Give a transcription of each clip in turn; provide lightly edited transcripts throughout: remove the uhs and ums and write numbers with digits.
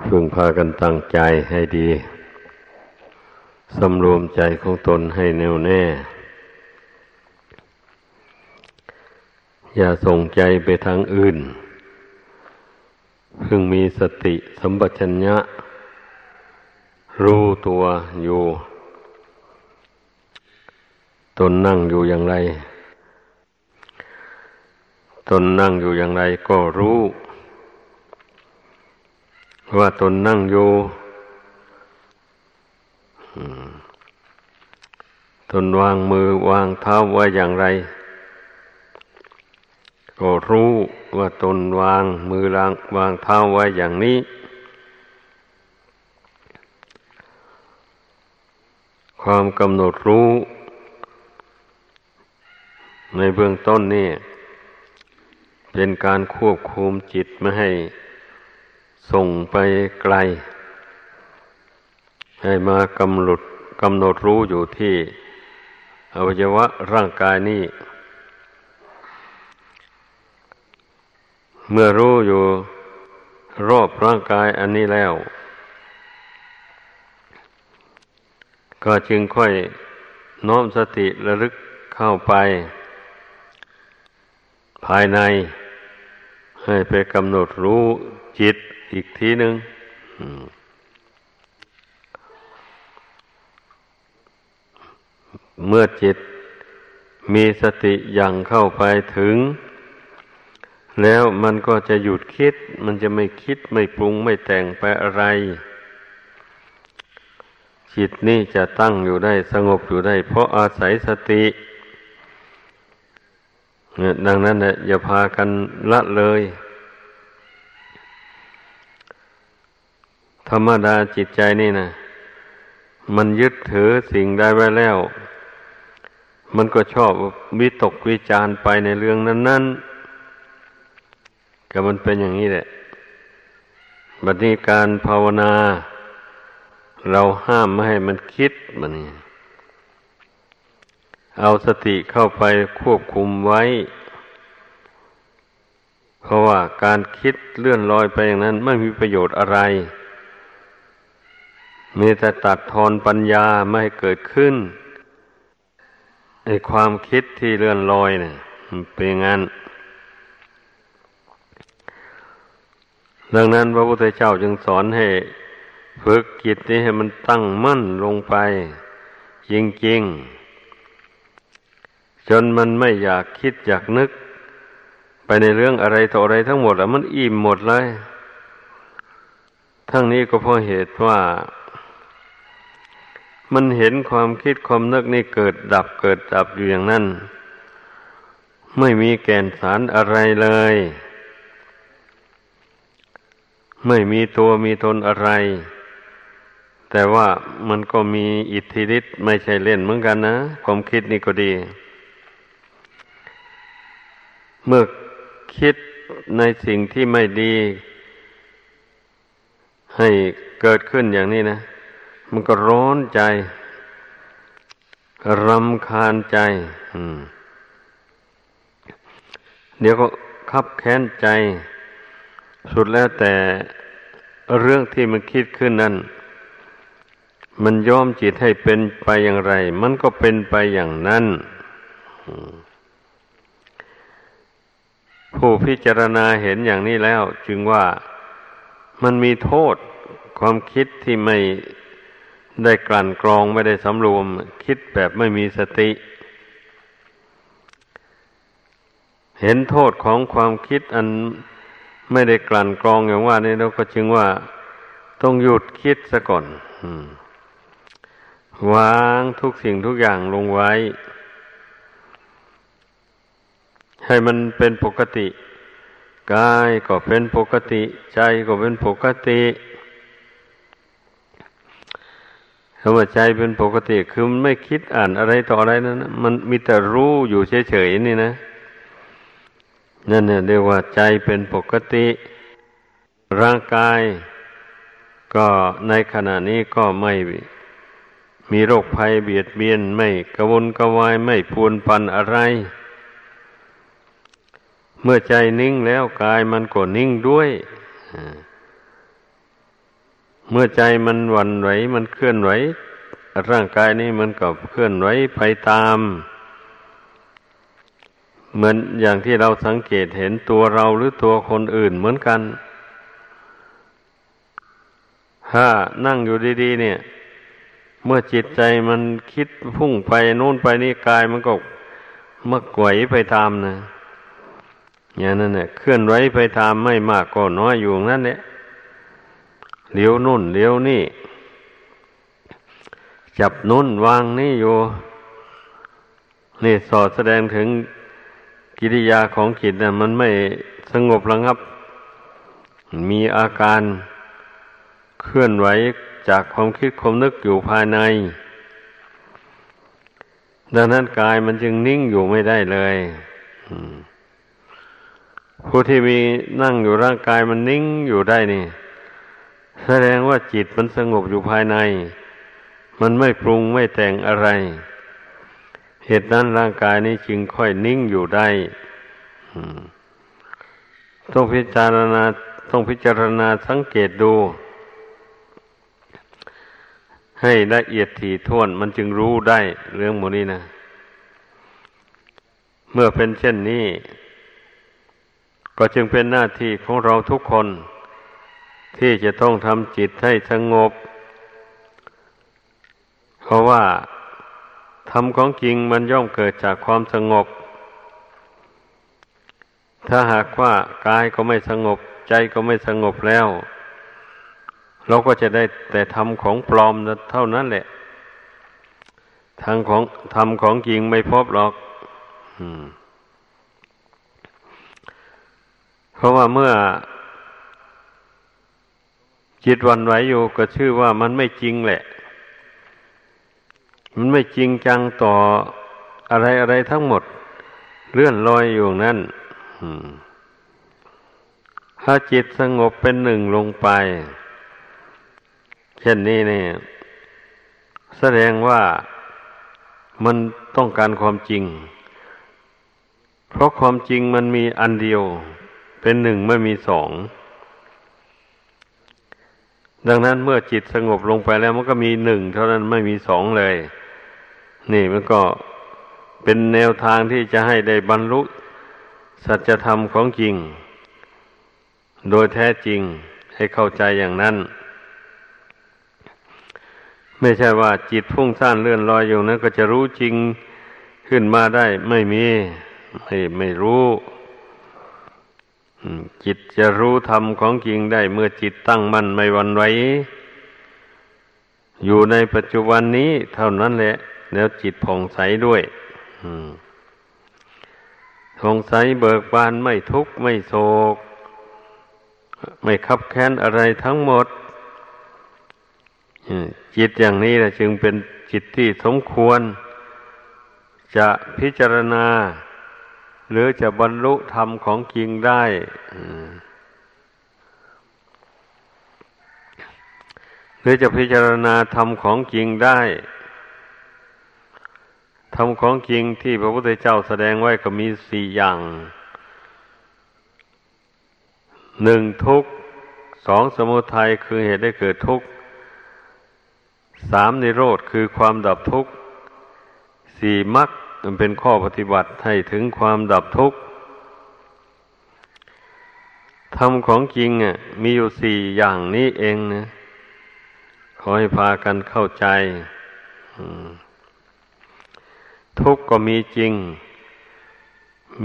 พึงพากันตั้งใจให้ดีสำรวมใจของตนให้แน่วแน่อย่าส่งใจไปทางอื่นพึงมีสติสัมปชัญญะรู้ตัวอยู่ตนนั่งอยู่อย่างไรตนนั่งอยู่อย่างไรก็รู้ว่าตนนั่งอยู่ตนวางมือวางเท้าไว้อย่างไรก็รู้ว่าตนวางมือวางเท้าไว้อย่างนี้ความกำหนดรู้ในเบื้องต้นนี่เป็นการควบคุมจิตไม่ให้ส่งไปไกลให้มากำหนดรู้อยู่ที่อวัยวะร่างกายนี้เมื่อรู้อยู่รอบร่างกายอันนี้แล้วก็จึงค่อยน้อมสติระลึกเข้าไปภายในให้ไปกำหนดรู้จิตอีกทีหนึ่งเมื่อจิตมีสติยังเข้าไปถึงแล้วมันก็จะหยุดคิดมันจะไม่คิดไม่ปรุงไม่แต่งไปอะไรจิตนี่จะตั้งอยู่ได้สงบอยู่ได้เพราะอาศัยสติดังนั้นเนี่ยอย่าพากันละเลยธรรมดาจิตใจนี่นะมันยึดถือสิ่งใดไว้แล้วมันก็ชอบวิตกวิจารณ์ไปในเรื่องนั้นๆก็มันเป็นอย่างนี้แหละบัดนี้การภาวนาเราห้ามไม่ให้มันคิดมันนี่เอาสติเข้าไปควบคุมไว้เพราะว่าการคิดเลื่อนลอยไปอย่างนั้นไม่มีประโยชน์อะไรมีแต่ตัดทอนปัญญาไม่ให้เกิดขึ้นไอ้ความคิดที่เลื่อนลอยเนี่ยมันเป็นอย่างนั้นดังนั้นพระพุทธเจ้าจึงสอนให้ฝึกจิตนี้ให้มันตั้งมั่นลงไปจริงๆจนมันไม่อยากคิดอยากนึกไปในเรื่องอะไรต่ออะไรทั้งหมดแล้วมันอิ่มหมดเลยทั้งนี้ก็เพราะเหตุว่ามันเห็นความคิดความนึกนี่เกิดดับอยู่อย่างนั้นไม่มีแก่นสารอะไรเลยไม่มีตัวมีตนอะไรแต่ว่ามันก็มีอิทธิฤทธิ์ไม่ใช่เล่นเหมือนกันนะความคิดนี่ก็ดีเมื่อคิดในสิ่งที่ไม่ดีให้เกิดขึ้นอย่างนี้นะมันก็ร้อนใจรำคาญใจเดี๋ยวก็คับแค้นใจสุดแล้วแต่เรื่องที่มันคิดขึ้นนั้นมันยอมจิตให้เป็นไปอย่างไรมันก็เป็นไปอย่างนั้นผู้พิจารณาเห็นอย่างนี้แล้วจึงว่ามันมีโทษความคิดที่ไม่ได้กลั่นกรองไม่ได้สำรวมคิดแบบไม่มีสติเห็นโทษของความคิดอันไม่ได้กลั่นกรองอย่างว่านี้แล้วก็จึงว่าต้องหยุดคิดซะก่อนวางทุกสิ่งทุกอย่างลงไว้ให้มันเป็นปกติกายก็เป็นปกติใจก็เป็นปกติคำว่าใจเป็นปกติคือมันไม่คิดอ่านอะไรต่ออะไรนั้นมันมีแต่รู้อยู่เฉยๆนี่นะนั่นเนี่ยเรียกว่าใจเป็นปกติร่างกายก็ในขณะนี้ก็ไม่มีโรคภัยเบียดเบียนไม่กระวนกระวายไม่พูนปันอะไรเมื่อใจนิ่งแล้วกายมันก็นิ่งด้วย เมื่อใจมันหวั่นไหวมันเคลื่อนไหวร่างกายนี้มันก็เคลื่อนไหวไปตามเหมือนอย่างที่เราสังเกตเห็นตัวเราหรือตัวคนอื่นเหมือนกันถ้านั่งอยู่ดีๆเนี่ยเมื่อจิตใจมันคิดพุ่งไปโน่นไปนี่กายมันก็มักไหวไปตามนะอย่างนั้นเนี่ยเคลื่อนไหวไปตามไม่มากก็น้อยอยู่นั่นแหละเลี้ยวนู่นเลี้ยวนี่จับนู่นวางนี่อยู่นี่สอดแสดงถึงกิริยาของจิตเนี่ยมันไม่สงบระงับมีอาการเคลื่อนไหวจากความคิดความนึกอยู่ภายในดังนั้นกายมันจึงนิ่งอยู่ไม่ได้เลยผู้ที่มีนั่งอยู่ร่างกายมันนิ่งอยู่ได้นี่แสดงว่าจิตมันสงบอยู่ภายในมันไม่ปรุงไม่แต่งอะไรเหตุนั้นร่างกายนี้จึงค่อยนิ่งอยู่ได้ต้องพิจารณาสังเกตดูให้ละเอียดถี่ถ้วนมันจึงรู้ได้เรื่องหมดนี้นะเมื่อเป็นเช่นนี้ก็จึงเป็นหน้าที่ของเราทุกคนที่จะต้องทำจิตให้สงบเพราะว่าธรรมของจริงมันย่อมเกิดจากความสงบถ้าหากว่ากายก็ไม่สงบใจก็ไม่สงบแล้วเราก็จะได้แต่ทำของปลอมเท่านั้นแหละทำของจริงไม่พบหรอกเพราะว่าเมื่อจิตวันไหวอยู่ก็ชื่อว่ามันไม่จริงแหละมันไม่จริงจังต่ออะไรทั้งหมดเลื่อนลอยอยู่นั่นถ้าจิตสงบเป็นหนึ่งลงไปเช่นนี้เนี่ยแสดงว่ามันต้องการความจริงเพราะความจริงมันมีอันเดียวเป็นหนึ่งไม่มีสองดังนั้นเมื่อจิตสงบลงไปแล้วมันก็มีหนึ่งเท่านั้นไม่มีสองเลยนี่มันก็เป็นแนวทางที่จะให้ได้บรรลุสัจธรรมของจริงโดยแท้จริงให้เข้าใจอย่างนั้นไม่ใช่ว่าจิตฟุ้งซ่านเลื่อนลอยอยู่นั้นก็จะรู้จริงขึ้นมาได้ไม่มีไม่รู้จิตจะรู้ธรรมของจริงได้เมื่อจิตตั้งมั่นไม่หวั่นไหวอยู่ในปัจจุบันนี้เท่านั้นแหละแล้วจิตผ่องใสด้วยผ่องใสเบิกบานไม่ทุกข์ไม่โศกไม่คับแค้นอะไรทั้งหมดจิตอย่างนี้แหละจึงเป็นจิตที่สมควรจะพิจารณาหรือจะบรรลุธรรมของจริงได้หรือจะพิจารณาธรรมของจริงได้ธรรมของจริงที่พระพุทธเจ้าแสดงไว้ก็มีสี่อย่างหนึ่งทุกข์สองสมุทัยคือเหตุให้เกิดทุกข์สามนิโรธคือความดับทุกข์สี่มรรคมันเป็นข้อปฏิบัติให้ถึงความดับทุกข์ธรรมของจริงมีอยู่สี่อย่างนี้เองนะขอให้พากันเข้าใจทุกข์ก็มีจริง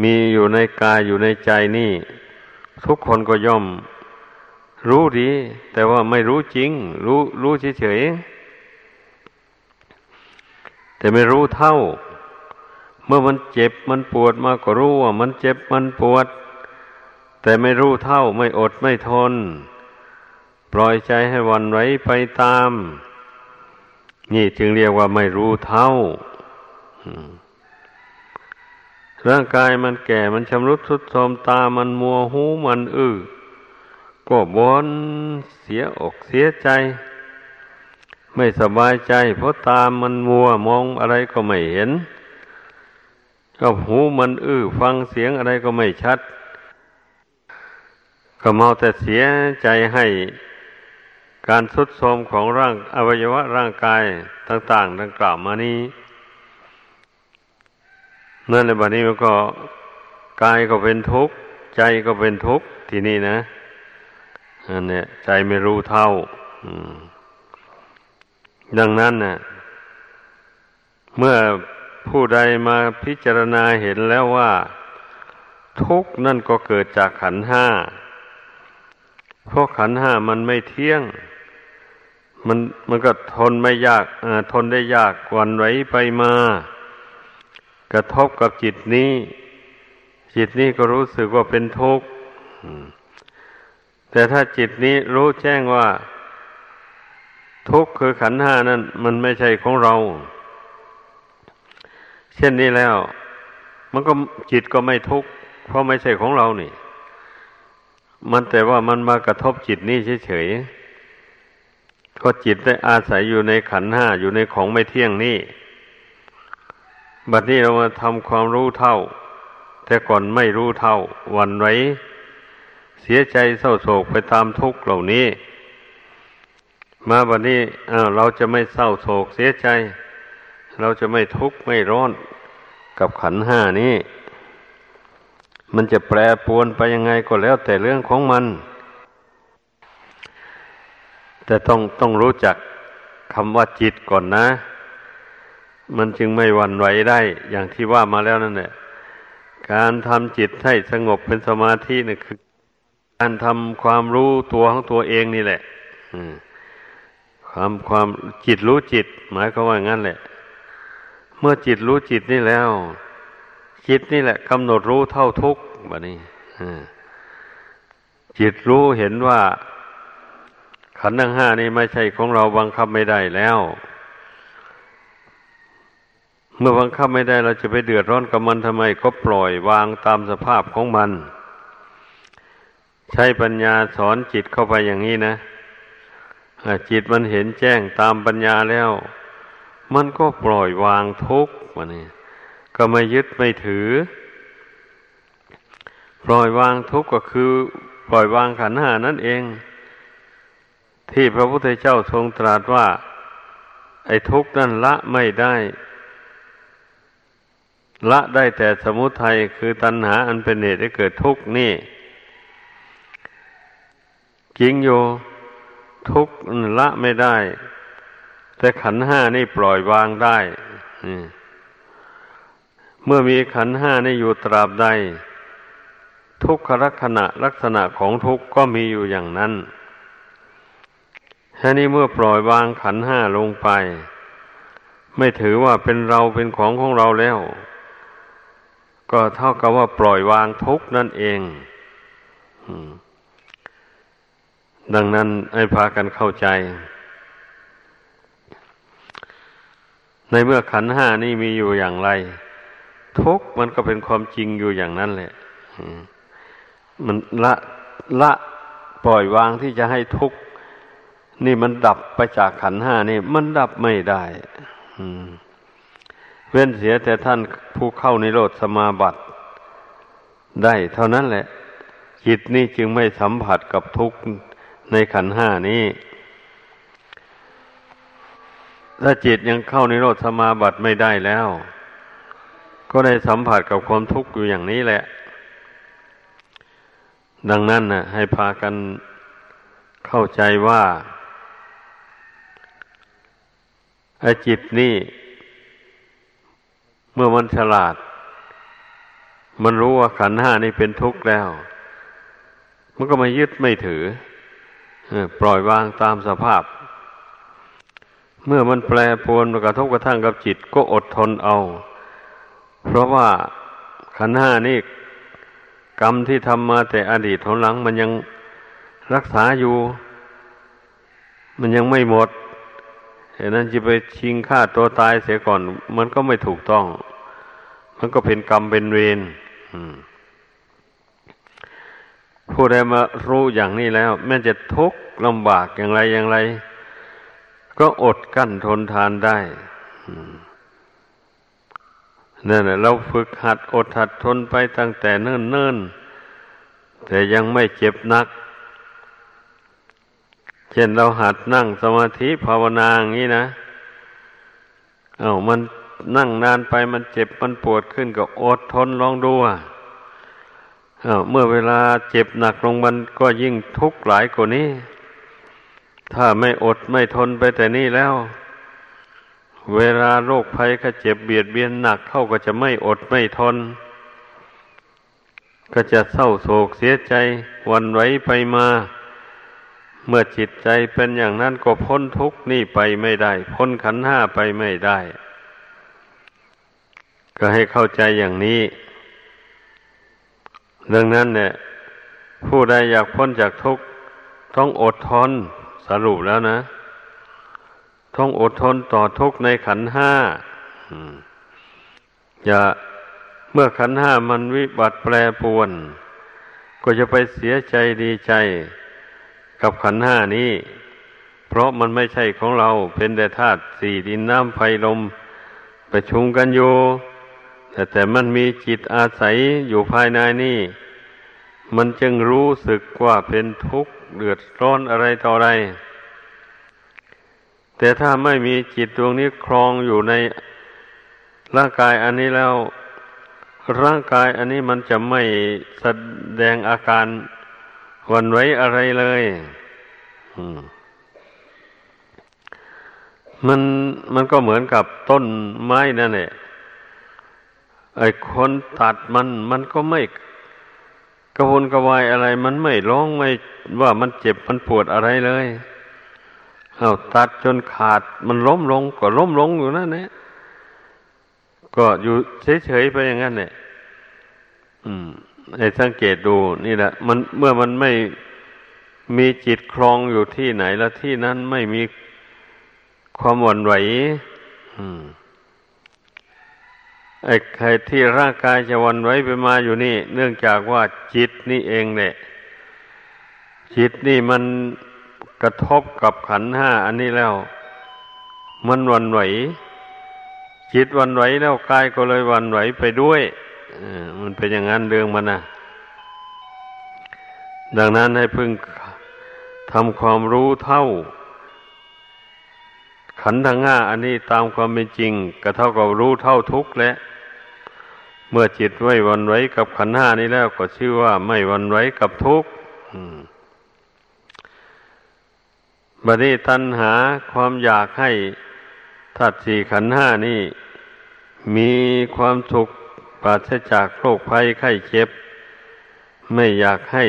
มีอยู่ในกายอยู่ในใจนี่ทุกคนก็ย่อมรู้ดีแต่ว่าไม่รู้จริงรู้เฉยๆแต่ไม่รู้เท่าเมื่อมันเจ็บมันปวดมาก็รู้ว่ามันเจ็บมันปวดแต่ไม่รู้เท่าไม่อดไม่ทนปล่อยใจให้หวั่นไหวไปตามนี่จึงเรียกว่าไม่รู้เท่าร่างกายมันแก่มันชำรุดทรุดโทรมตามันมัวหูมันก็บ่นเสียอกเสียใจไม่สบายใจเพราะตามันมัวมองอะไรก็ไม่เห็นก็หูมันฟังเสียงอะไรก็ไม่ชัดก็เมาแต่เสียใจให้ การทรุดโทรมของอวัยวะร่างกายต่างๆดังกล่าวมานี้นั่นในบัดนี้มันก็กายก็เป็นทุกข์ใจก็เป็นทุกข์ที่นี่นะอันเนี้ยใจไม่รู้เท่าดังนั้นน่ะเมื่อผู้ใดมาพิจารณาเห็นแล้วว่าทุกข์นั่นก็เกิดจากขันธ์ห้าเพราะขันธ์ห้ามันไม่เที่ยงมันก็ทนไม่ยากทนได้ยากหวั่นไหวไปมากระทบกับจิตนี้จิตนี้ก็รู้สึกว่าเป็นทุกข์แต่ถ้าจิตนี้รู้แจ้งว่าทุกข์คือขันธ์ห้านั้นมันไม่ใช่ของเราเช่นนี้แล้วมันก็จิตก็ไม่ทุกข์เพราะไม่ใช่ของเรานี่มันแต่ว่ามันมากระทบจิตนี่เฉยๆก็จิตได้อาศัยอยู่ในขันธ์ห้าอยู่ในของไม่เที่ยงนี่บัดนี้เรามาทำความรู้เท่าแต่ก่อนไม่รู้เท่าหวั่นไหวเสียใจเศร้าโศกไปตามทุกข์เหล่านี้มาบัดนี้เราจะไม่เศร้าโศกเสียใจเราจะไม่ทุกข์ไม่ร้อนกับขันธ์ห้านี้มันจะแปรปรวนไปยังไงก็แล้วแต่เรื่องของมันแต่ต้องรู้จักคำว่าจิตก่อนนะมันจึงไม่หวั่นไหวได้อย่างที่ว่ามาแล้วนั่นแหละการทำจิตให้สงบเป็นสมาธินี่คือการทำความรู้ตัวของตัวเองนี่แหละความจิตรู้จิตหมายความว่าอย่างนั้นแหละเมื่อจิตรู้จิตนี่แล้วจิตนี่แหละกำหนดรู้เท่าทุกข์แบบนี้จิตรู้เห็นว่าขันธ์ทั้งห้านี่ไม่ใช่ของเราบังคับไม่ได้แล้วเมื่อบังคับไม่ได้เราจะไปเดือดร้อนกับมันทำไมก็ปล่อยวางตามสภาพของมันใช้ปัญญาสอนจิตเข้าไปอย่างนี้นะจิตมันเห็นแจ้งตามปัญญาแล้วมันก็ปล่อยวางทุกข์แบบนี้ก็ไม่ยึดไม่ถือปล่อยวางทุกข์ก็คือปล่อยวางขันธ์ห้านั่นเองที่พระพุทธเจ้าทรงตรัสว่าไอ้ทุกข์นั่นละไม่ได้ละได้แต่สมุทัยคือตัณหาอันเป็นเหตุให้เกิดทุกข์นี่จริงอยู่ทุกข์ละไม่ได้แต่ขันธ์ห้านี่ปล่อยวางได้เมื่อมีขันธ์ห้านี่อยู่ตราบใดทุกขลักษณะของทุกข์ก็มีอยู่อย่างนั้นแค่นี้เมื่อปล่อยวางขันธ์ห้าลงไปไม่ถือว่าเป็นเราเป็นของของเราแล้วก็เท่ากับว่าปล่อยวางทุกข์นั่นเองดังนั้นให้พากันเข้าใจในเมื่อขันธ์ห้านี่มีอยู่อย่างไรทุกข์มันก็เป็นความจริงอยู่อย่างนั้นแหละมันละปล่อยวางที่จะให้ทุกข์นี่มันดับไปจากขันธ์ห้านี่มันดับไม่ได้เว้นเสียแต่ท่านผู้เข้านิโรธสมาบัติได้เท่านั้นแหละจิตนี่จึงไม่สัมผัสกับทุกข์ในขันธ์ห้านี้ถ้าจิตยังเข้านิโรธสมาบัติไม่ได้แล้วก็ได้สัมผัสกับความทุกข์อยู่อย่างนี้แหละดังนั้นนะให้พากันเข้าใจว่าไอ้จิตนี่เมื่อมันฉลาดมันรู้ว่าขันธ์ห้านี่เป็นทุกข์แล้วมันก็ไม่ยึดไม่ถือปล่อยวางตามสภาพเมื่อมันแปรปรวนกระทบกระทั่งกับจิตก็อดทนเอาเพราะว่าขันธ์ห้านี่กรรมที่ทำมาแต่อดีตหนหลังมันยังรักษาอยู่มันยังไม่หมดฉะนั้นจะไปชิงฆ่าตัวตายเสียก่อนมันก็ไม่ถูกต้องมันก็เป็นกรรมเป็นเวรผู้ใดมารู้อย่างนี้แล้วแม้จะทุกข์ลำบากอย่างไรก็อดกั้นทนทานได้นั่นแหละเราฝึกหัดอดหัดทนไปตั้งแต่เนิ่นๆแต่ยังไม่เจ็บนัก ช่นเราหัดนั่งสมาธิภาวนาอย่างนี้นะมันนั่งนานไปมันเจ็บมันปวดขึ้นก็อดทนลองดูเมื่อเวลาเจ็บหนักลงมันก็ยิ่งทุกข์หลายกว่านี้ถ้าไม่อดไม่ทนไปแต่นี้แล้วเวลาโรคภัยก็เจ็บเบียดเบียนหนักเข้าก็จะไม่อดไม่ทนก็จะเศร้าโศกเสียใจหวั่นไหวไปมาเมื่อจิตใจเป็นอย่างนั้นก็พ้นทุกข์นี่ไปไม่ได้พ้นขันธ์ห้าไปไม่ได้ก็ให้เข้าใจอย่างนี้ดังนั้นเนี่ยผู้ใดอยากพ้นจากทุกข์ต้องอดทนสรุปแล้วนะต้องอดทนต่อทุกข์ในขันธ์ห้าอย่าเมื่อขันธ์ห้ามันวิบัติแปรปรวนก็จะไปเสียใจดีใจกับขันธ์ห้านี้เพราะมันไม่ใช่ของเราเป็นแต่ธาตุสี่ดินน้ำไฟลมประชุมกันอยู่แต่มันมีจิตอาศัยอยู่ภายในนี่มันจึงรู้สึกว่าเป็นทุกข์เดือดร้อนอะไรต่ออะไรแต่ถ้าไม่มีจิตดวงนี้ครองอยู่ในร่างกายอันนี้แล้วร่างกายอันนี้มันจะไม่แสดงอาการหวั่นไหวอะไรเลยมันก็เหมือนกับต้นไม้นั่นแหละไอ้คนตัดมันก็ไม่กระวนกระวายอะไรมันไม่ร้องไม่ว่ามันเจ็บมันปวดอะไรเลยตัดจนขาดมันล้มลงก็ล้มลงอยู่นั่นแหละก็อยู่เฉยๆไปอย่างนั้นแหละให้สังเกตดูนี่แหละมันเมื่อมันไม่มีจิตครองอยู่ที่ไหนแล้วที่นั้นไม่มีความหวั่นไหวไอ้ใครที่ร่างกายจะหวั่นไหวไปมาอยู่นี่เนื่องจากว่าจิตนี่เองแหละจิตนี่มันกระทบกับขันธ์ห้าอันนี้แล้วมันหวั่นไหวจิตหวั่นไหวแล้วกายก็เลยหวั่นไหวไปด้วยมันเป็นอย่างนั้นเรื่องมันนะดังนั้นให้พึงทำความรู้เท่าขันธ์ทั้งห้าอันนี้ตามความเป็นจริงก็เท่ากับรู้เท่าทุกข์และเมื่อจิตไม่หวั่นไหวกับขันธ์ห้านี้แล้วก็ชื่อว่าไม่หวั่นไหวกับทุกข์บัดนี้ตัณหาความอยากให้ธาตุสี่ขันธ์ห้านี้มีความสุขปราศจากโรคภัยไข้เจ็บไม่อยากให้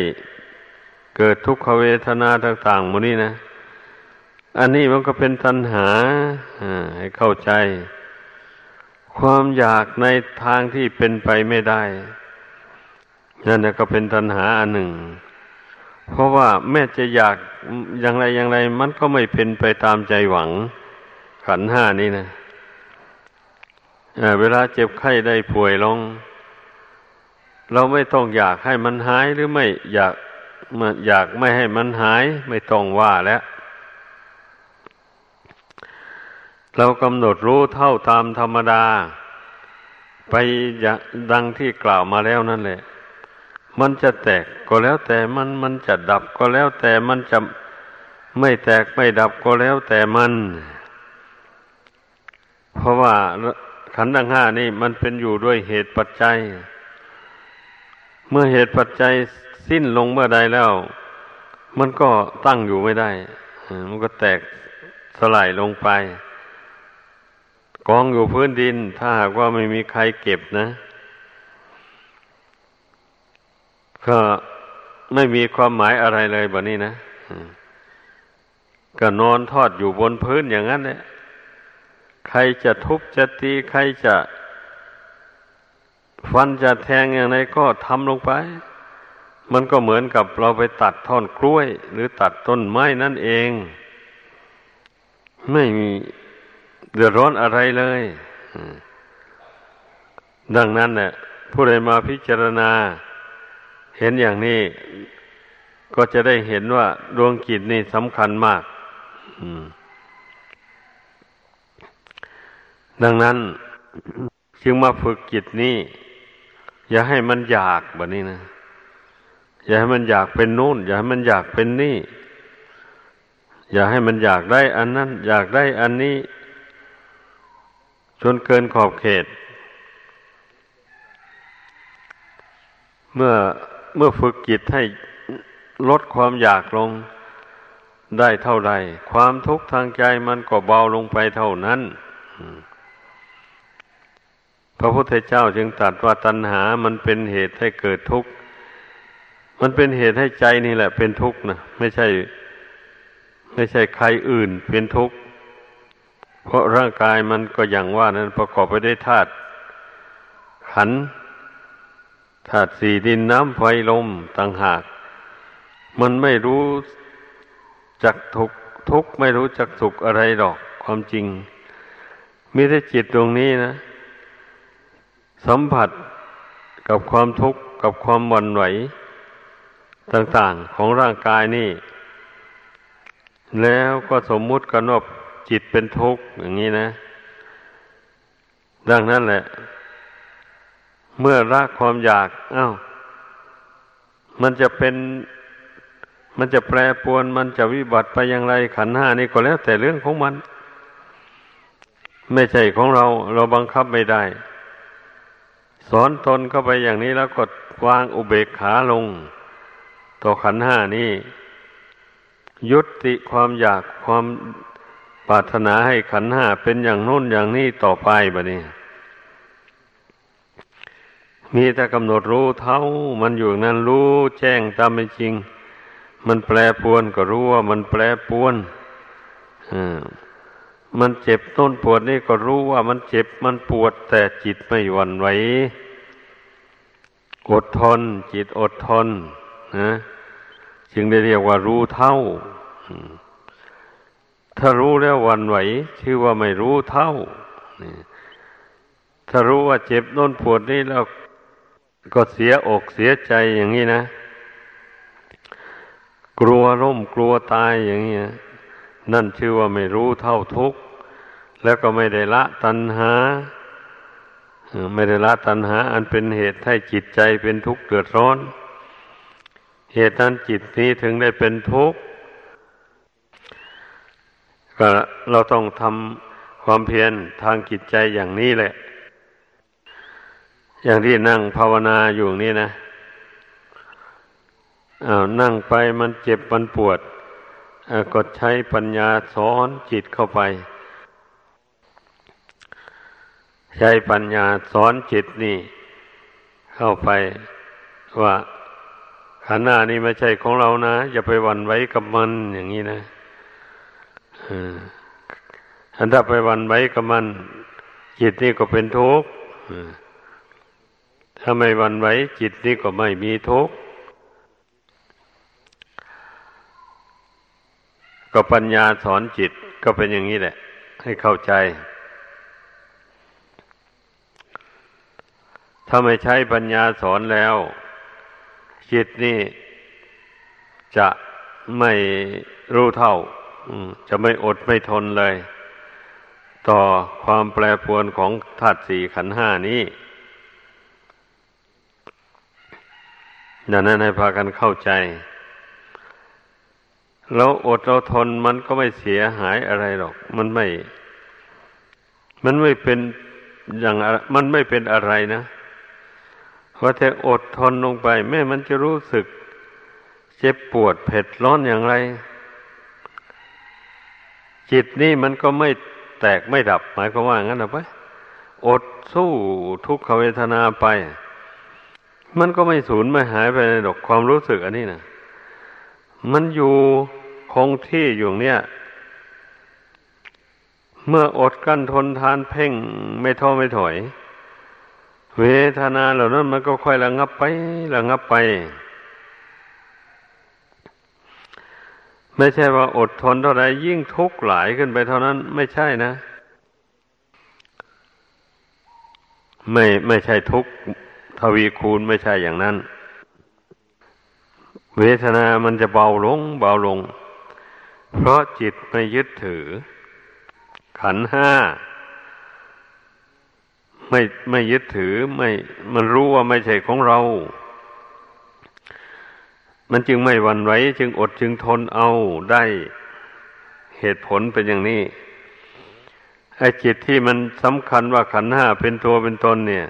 เกิดทุกขเวทนาต่างๆหมดนี้นะอันนี้มันก็เป็นตัณหาให้เข้าใจความอยากในทางที่เป็นไปไม่ได้นั่นก็เป็นตัณหาอันหนึ่งเพราะว่าแม้จะอยากอย่างไรอย่างไรมันก็ไม่เป็นไปตามใจหวังขันธ์ห้านี้นะเวลาเจ็บไข้ได้ป่วยลงเราไม่ต้องอยากให้มันหายหรือไม่อยากไม่ให้มันหายไม่ต้องว่าแล้วเรากำหนดรู้เท่าตามธรรมดาไปดังที่กล่าวมาแล้วนั่นแหละมันจะแตกก็แล้วแต่มันจะดับก็แล้วแต่มันจะไม่แตกไม่ดับก็แล้วแต่มันเพราะว่าขันธ์ทั้งห้านี่มันเป็นอยู่ด้วยเหตุปัจจัยเมื่อเหตุปัจจัยสิ้นลงเมื่อใดแล้วมันก็ตั้งอยู่ไม่ได้มันก็แตกสลายลงไปกองอยู่พื้นดินถ้าหากว่าไม่มีใครเก็บนะก็ไม่มีความหมายอะไรเลยแบบนี้นะก็นอนทอดอยู่บนพื้นอย่างนั้นแหละใครจะทุบจะตีใครจะฟันจะแทงอย่างไรก็ทำลงไปมันก็เหมือนกับเราไปตัดท่อนกล้วยหรือตัดต้นไม้นั่นเองไม่มีเดือดร้อนอะไรเลยดังนั้นเนี่ยผู้ใดมาพิจารณาเห็นอย่างนี้ก็จะได้เห็นว่าดวงจิตนี่สำคัญมากดังนั้นจึงมาฝึกจิตนี้อย่าให้มันอยากแบบนี้นะอย่าให้มันอยากเป็นนู่นอย่าให้มันอยากเป็นนี่ อย่าให้มันอยากได้อันนั้นอยากได้อันนี้จนเกินขอบเขตเมื่อฝึกจิตให้ลดความอยากลงได้เท่าใดความทุกข์ทางใจมันก็เบาลงไปเท่านั้นพระพุทธเจ้าจึงตรัสว่าตัณหามันเป็นเหตุให้เกิดทุกข์มันเป็นเหตุให้ใจนี่แหละเป็นทุกข์นะไม่ใช่ใครอื่นเป็นทุกข์เพราะร่างกายมันก็อย่างว่านั้นประกอบไปด้วยธาตุขันธ์ธาตุสี่ดินน้ำไฟลมต่างหากมันไม่รู้จักทุกข์ไม่รู้จักสุขอะไรหรอกความจริงมีแต่จิตตรงนี้นะสัมผัสกับความทุกข์กับความหวั่นไหวต่างๆของร่างกายนี่แล้วก็สมมุติกันว่าจิตเป็นทุกข์อย่างนี้นะดังนั้นแหละเมื่อละความอยากมันจะแปรปรวนมันจะวิบัติไปอย่างไรขันธ์ห้านี่ก็แล้วแต่เรื่องของมันไม่ใช่ของเราบังคับไม่ได้สอนตนเข้าไปอย่างนี้แล้วก็วางอุเบกขาลงต่อขันธ์ห้านี่ยุติความอยากความปรารถนาให้ขันธ์ห้าเป็นอย่างโน้นอย่างนี้ต่อไปบัดนี้มีแต่กำหนดรู้เท่ามันอยู่นั้นรู้แจ้งตามเป็นจริงมันแปรปรวนก็รู้ว่ามันแปรปรวนมันเจ็บต้นปวดนี่ก็รู้ว่ามันเจ็บมันปวดแต่จิตไม่หวั่นไหวอดทนจิตอดทนนะจึงได้เรียกว่ารู้เท่าถ้ารู้แล้วหวั่นไหวชื่อว่าไม่รู้เท่าถ้ารู้ว่าเจ็บต้นปวดนี่แล้วก็เสียอกเสียใจอย่างนี้นะกลัวล้มกลัวตายอย่างนี้นะนั่นชื่อว่าไม่รู้เท่าทุกข์แล้วก็ไม่ได้ละตัณหาอันเป็นเหตุให้จิตใจเป็นทุกข์เดือดร้อนเหตุนั้นจิตนี้ถึงได้เป็นทุกข์ก็เราต้องทำความเพียรทางจิตใจอย่างนี้แหละอย่างที่นั่งภาวนาอยู่นี่นะนั่งไปมันเจ็บมันปวดก็ใช้ปัญญาสอนจิตเข้าไปใช้ปัญญาสอนจิตนี่เข้าไปว่าขันธ์หน้านี่ไม่ใช่ของเรานะอย่าไปหวั่นไหวกับมันอย่างนี้นะถ้าไปหวั่นไหวกับมันจิตนี่ก็เป็นทุกข์ถ้าไม่หวั่นไหวจิตนี่ก็ไม่มีทุกข์ก็ปัญญาสอนจิตก็เป็นอย่างนี้แหละให้เข้าใจถ้าไม่ใช้ปัญญาสอนแล้วจิตนี่จะไม่รู้เท่าจะไม่อดไม่ทนเลยต่อความแปรปรวนของธาตุสี่ขันธ์ห้านี้ดังนั้นให้พากันเข้าใจเราอดเราทนมันก็ไม่เสียหายอะไรหรอกมันไม่เป็นอะไรนะเพราะแต่อดทนลงไปแม้มันจะรู้สึกเจ็บปวดเผ็ดร้อนอย่างไรจิตนี่มันก็ไม่แตกไม่ดับหมายความว่างั้นนะไปอดสู้ทุกขเวทนาไปมันก็ไม่สูญไม่หายไปหรอกความรู้สึกอันนี้นะมันอยู่คงที่อยู่เนี่ยเมื่ออดกั้นทนทานเพ่งไม่ท้อไม่ถอยเวทนาเหล่านั้นมันก็ค่อยระงับไปไม่ใช่ว่าอดทนเท่าไรยิ่งทุกข์หลายขึ้นไปเท่านั้นไม่ใช่นะไม่ใช่ทุกข์ทวีคูณไม่ใช่อย่างนั้นเวทนามันจะเบาลงเพราะจิตไม่ยึดถือขันธ์ห้าไม่ยึดถือมันรู้ว่าไม่ใช่ของเรามันจึงไม่หวั่นไหวจึงอดจึงทนเอาได้ เหตุผลเป็นอย่างนี้ไอ้จิตที่มันสำคัญว่าขันธ์ห้าเป็นตัวเป็นตนเนี่ย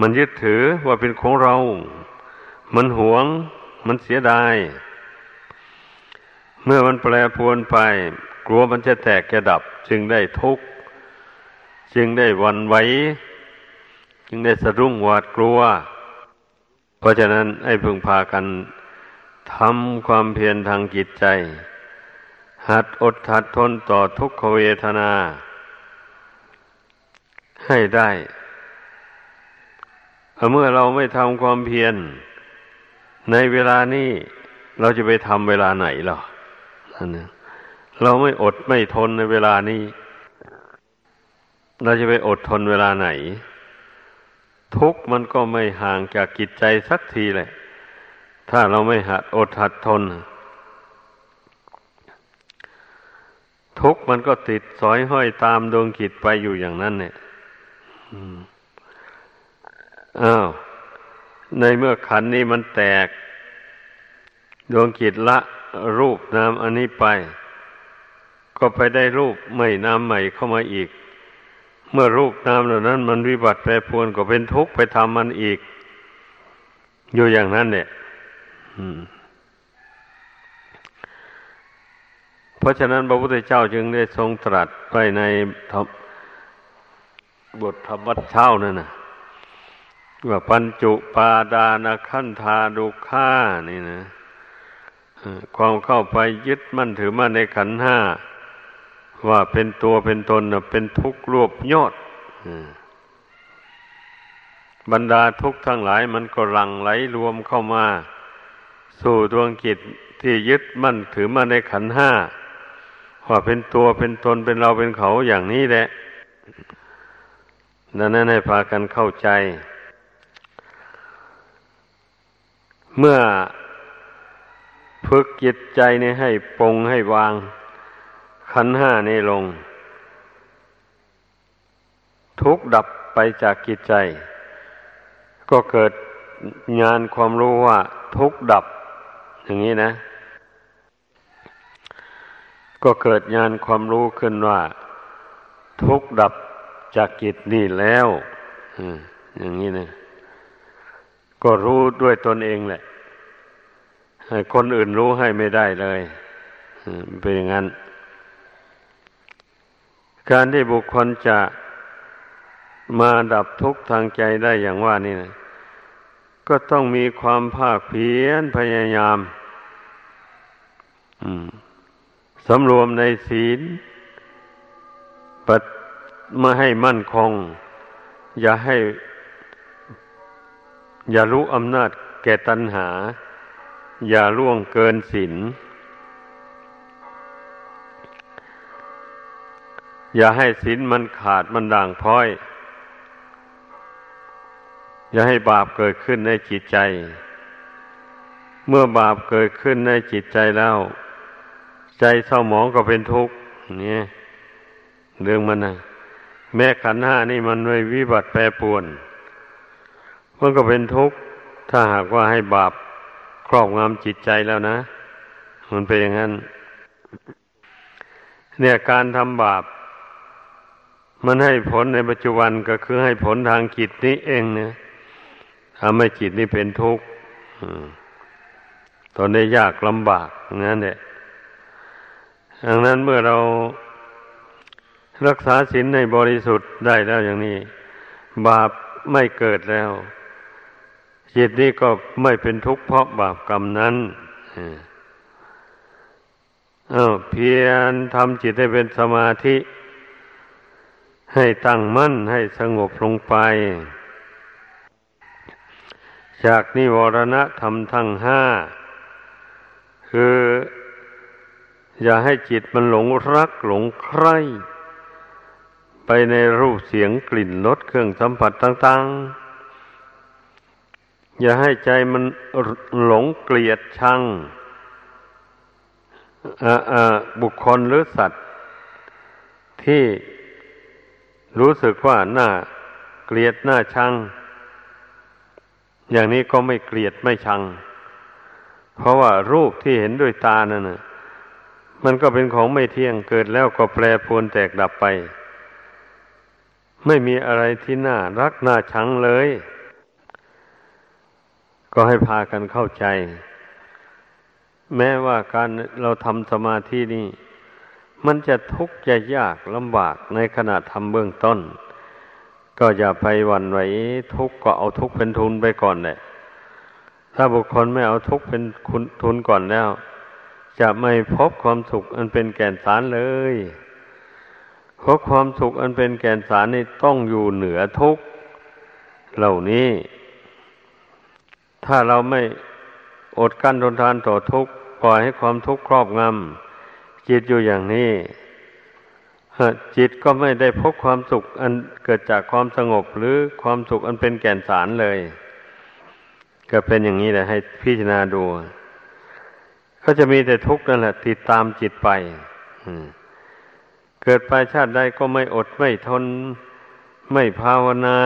มันยึดถือว่าเป็นของเรามันหวงมันเสียดายเมื่อมันแปรปรวนไปกลัวมันจะแตกจะดับจึงได้ทุกข์จึงได้หวั่นไหวจึงได้สะดุ้งหวาดกลัวเพราะฉะนั้นให้พึงพากันทำความเพียรทางจิตใจหัดอดหัดทนต่อทุกขเวทนาให้ได้เมื่อเราไม่ทำความเพียรในเวลานี้เราจะไปทำเวลาไหนหรอเราไม่อดไม่ทนในเวลานี้เราจะไปอดทนเวลาไหนทุกข์มันก็ไม่ห่างจากจิตใจสักทีเลยถ้าเราไม่หัดอดหัดทนทุกข์มันก็ติดสอยห้อยตามดวงจิตไปอยู่อย่างนั้นเนี่ยอ้าวในเมื่อขันธ์นี้มันแตกดวงจิตละรูปนามอันนี้ไปก็ไปได้รูปใหม่นามใหม่เข้ามาอีกเมื่อรูปนามเหล่านั้นมันวิบัติแปรปรวนก็เป็นทุกข์ไปทำมันอีกอยู่อย่างนั้นเนี่ยเพราะฉะนั้นพระพุทธเจ้าจึงได้ทรงตรัสไว้ในบทธรรมวัดเช้านั่นนะว่าปัญจุปาดานขันธาดุข้านี่นะความเข้าไปยึดมั่นถือมั่นในขันธ์ห้าว่าเป็นตัวเป็นตนเป็นทุกข์รวบยอดบรรดาทุกข์ทั้งหลายมันก็หลั่งไหลรวมเข้ามาสู่ดวงจิตที่ยึดมั่นถือมั่นในขันธ์ห้าว่าเป็นตัวเป็นตนเป็นเราเป็นเขาอย่างนี้แหละดังนั้นให้พากันเข้าใจเมื่อฝึกจิตใจนี่ให้ปรงให้วางขันธ์ห้านี่ลงทุกข์ดับไปจากจิตใจก็เกิดญาณความรู้ว่าทุกข์ดับอย่างนี้นะก็เกิดญาณความรู้ขึ้นว่าทุกข์ดับจากจิตนี่แล้วอย่างนี้นะก็รู้ด้วยตนเองแหละคนอื่นรู้ให้ไม่ได้เลยเป็นอย่างนั้นการที่บุคคลจะมาดับทุกข์ทางใจได้อย่างว่านี่นะก็ต้องมีความภาคเพียรพยายามสำรวมในศีลมาให้มั่นคงอย่ารู้อำนาจแก่ตัณหาอย่าล่วงเกินศีลอย่าให้ศีลมันขาดมันด่างพร้อยอย่าให้บาปเกิดขึ้นในจิตใจเมื่อบาปเกิดขึ้นในจิตใจแล้วใจเศร้าหมองก็เป็นทุกข์นี่เรื่องมันนะแม้ขันธ์ห้านี่มันไม่วิบัติแปรปรวนมันก็เป็นทุกข์ถ้าหากว่าให้บาปครอบงำจิตใจแล้วนะมันเป็นอย่างนั้นเนี่ยการทำบาปมันให้ผลในปัจจุบันก็คือให้ผลทางจิตนี้เองเนี่ยทำให้จิตนี้เป็นทุกข์ตอนนี้ยากลำบากงั้นแหละดังนั้นเมื่อเรารักษาศีลให้บริสุทธิ์ได้แล้วอย่างนี้บาปไม่เกิดแล้วจิตนี้ก็ไม่เป็นทุกข์เพราะบาปกรรมนั้นเพียรทำจิตให้เป็นสมาธิให้ตั้งมั่นให้สงบลงไปจากนิวรณธรรมทั้งห้าคืออย่าให้จิตมันหลงรักหลงใคร่ไปในรูปเสียงกลิ่นรสเครื่องสัมผัสต่างๆอย่าให้ใจมันหลงเกลียดชังบุคคลหรือสัตว์ที่รู้สึกว่าน่าเกลียดน่าชังอย่างนี้ก็ไม่เกลียดไม่ชังเพราะว่ารูปที่เห็นด้วยตานั่นน่ะ มันก็เป็นของไม่เที่ยงเกิดแล้วก็แปรปรวนแตกดับไปไม่มีอะไรที่น่ารักน่าชังเลยก็ให้พากันเข้าใจแม้ว่าการเราทำสมาธินี่มันจะทุกข์จะยากลำบากในขณะทำเบื้องต้นก็อย่าไปหวั่นไหวทุกข์ก็เอาทุกข์เป็นทุนไปก่อนแหละถ้าบุคคลไม่เอาทุกข์เป็นทุนก่อนแล้วจะไม่พบความสุขอันเป็นแก่นสารเลยเพราะความสุขอันเป็นแก่นสารนี่ต้องอยู่เหนือทุกข์เหล่านี้ถ้าเราไม่อดกั้นทนทานต่อทุกข์ปล่อยให้ความทุกข์ครอบงำจิตอยู่อย่างนี้จิตก็ไม่ได้พบความสุขอันเกิดจากความสงบหรือความสุขอันเป็นแก่นสารเลยก็เป็นอย่างนี้แหละให้พิจารณาดูก็จะมีแต่ทุกข์นั่นแหละติดตามจิตไปเกิดไปชาติใดก็ไม่อดไม่ทนไม่ภาวนา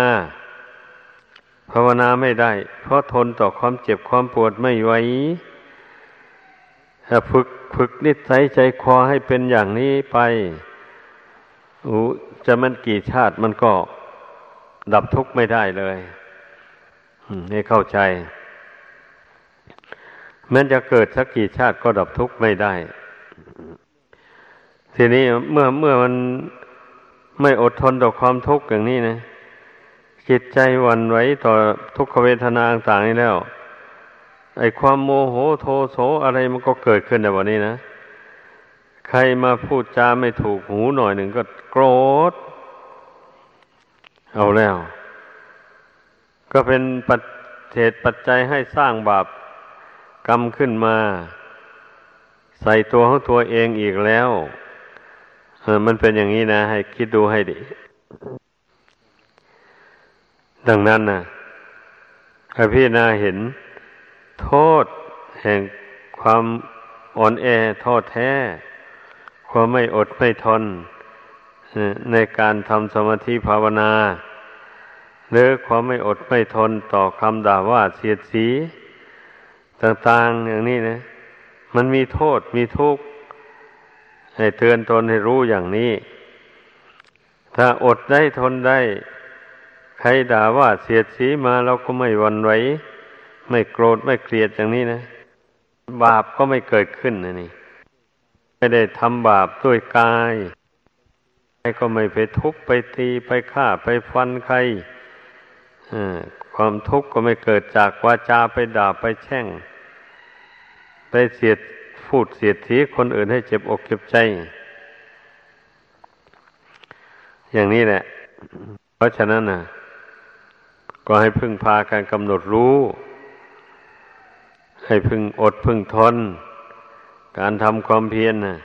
ไม่ได้เพราะทนต่อความเจ็บความปวดไม่ไหวถ้าฝึกนิสัยใจคอให้เป็นอย่างนี้ไปจะมันกี่ชาติมันก็ดับทุกข์ไม่ได้เลยให้เข้าใจแม้จะเกิดสักกี่ชาติก็ดับทุกข์ไม่ได้ทีนี้เมื่อมันไม่อดทนต่อความทุกข์อย่างนี้นะจิตใจหวั่นไหวต่อทุกขเวทนาต่างๆนี่แล้วไอ้ความโมโหโทโสอะไรมันก็เกิดขึ้นในวันนี้นะใครมาพูดจาไม่ถูกหูหน่อยหนึ่งก็โกรธเอาแล้วก็เป็นปัจจัยให้สร้างบาปกรรมขึ้นมาใส่ตัวของตัวเองอีกแล้วมันเป็นอย่างนี้นะให้คิดดูให้ดีดังนั้นนะให้พิจารณาเห็นโทษแห่งความอ่อนแอท้อแท้ความไม่อดไม่ทนในการทำสมาธิภาวนาหรือความไม่อดไม่ทนต่อคำด่าว่าเสียดสีต่างๆอย่างนี้นะมันมีโทษมีทุกข์ให้เตือนตนให้รู้อย่างนี้ถ้าอดได้ทนได้ใครด่าว่าเสียดสีมาเราก็ไม่หวั่นไหวไม่โกรธไม่เกลียดอย่างนี้นะบาปก็ไม่เกิดขึ้นนะนี่ไม่ได้ทำบาปด้วยกายก็ไม่ไปทุบไปตีไปฆ่าไปฟันใครความทุกข์ก็ไม่เกิดจากวาจาไปด่าไปแช่งไปพูดเสียดสีคนอื่นให้เจ็บอกเจ็บใจอย่างนี้แหละเพราะฉะนั้นนะก็ให้พึ่งพาการกำหนดรู้ให้พึ่งอดพึ่งทนการทำความเพียรนะ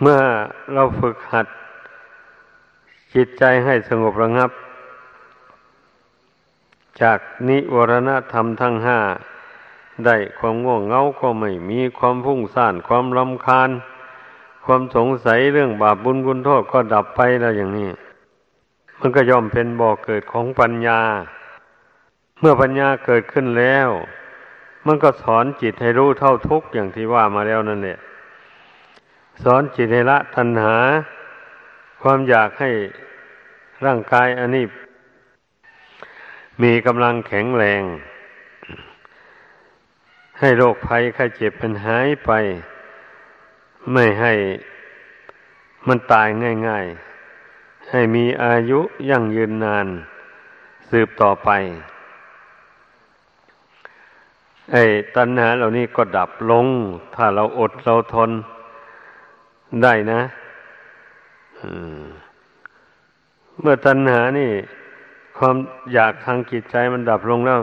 เมื่อเราฝึกหัดจิตใจให้สงบระงับจากนิวรณธรรมทั้งห้าได้ความง่วงเหงาก็ไม่มีความฟุ้งซ่านความรำคาญความสงสัยเรื่องบาปบุญคุณโทษก็ดับไปแล้วอย่างนี้มันก็ย่อมเป็นบ่อเกิดของปัญญาเมื่อปัญญาเกิดขึ้นแล้วมันก็สอนจิตให้รู้เท่าทุกข์อย่างที่ว่ามาแล้วนั่นแหละสอนจิตให้ละตัณหาความอยากให้ร่างกายอันนี้มีกำลังแข็งแรงให้โรคภัยไข้เจ็บมันหายไปไม่ให้มันตายง่ายๆให้มีอายุยั่งยืนนานสืบต่อไปไอ้ตัณหาเหล่านี้ก็ดับลงถ้าเราอดเราทนได้นะเมื่อตัณหานี่ความอยากทางจิตใจมันดับลงแล้ว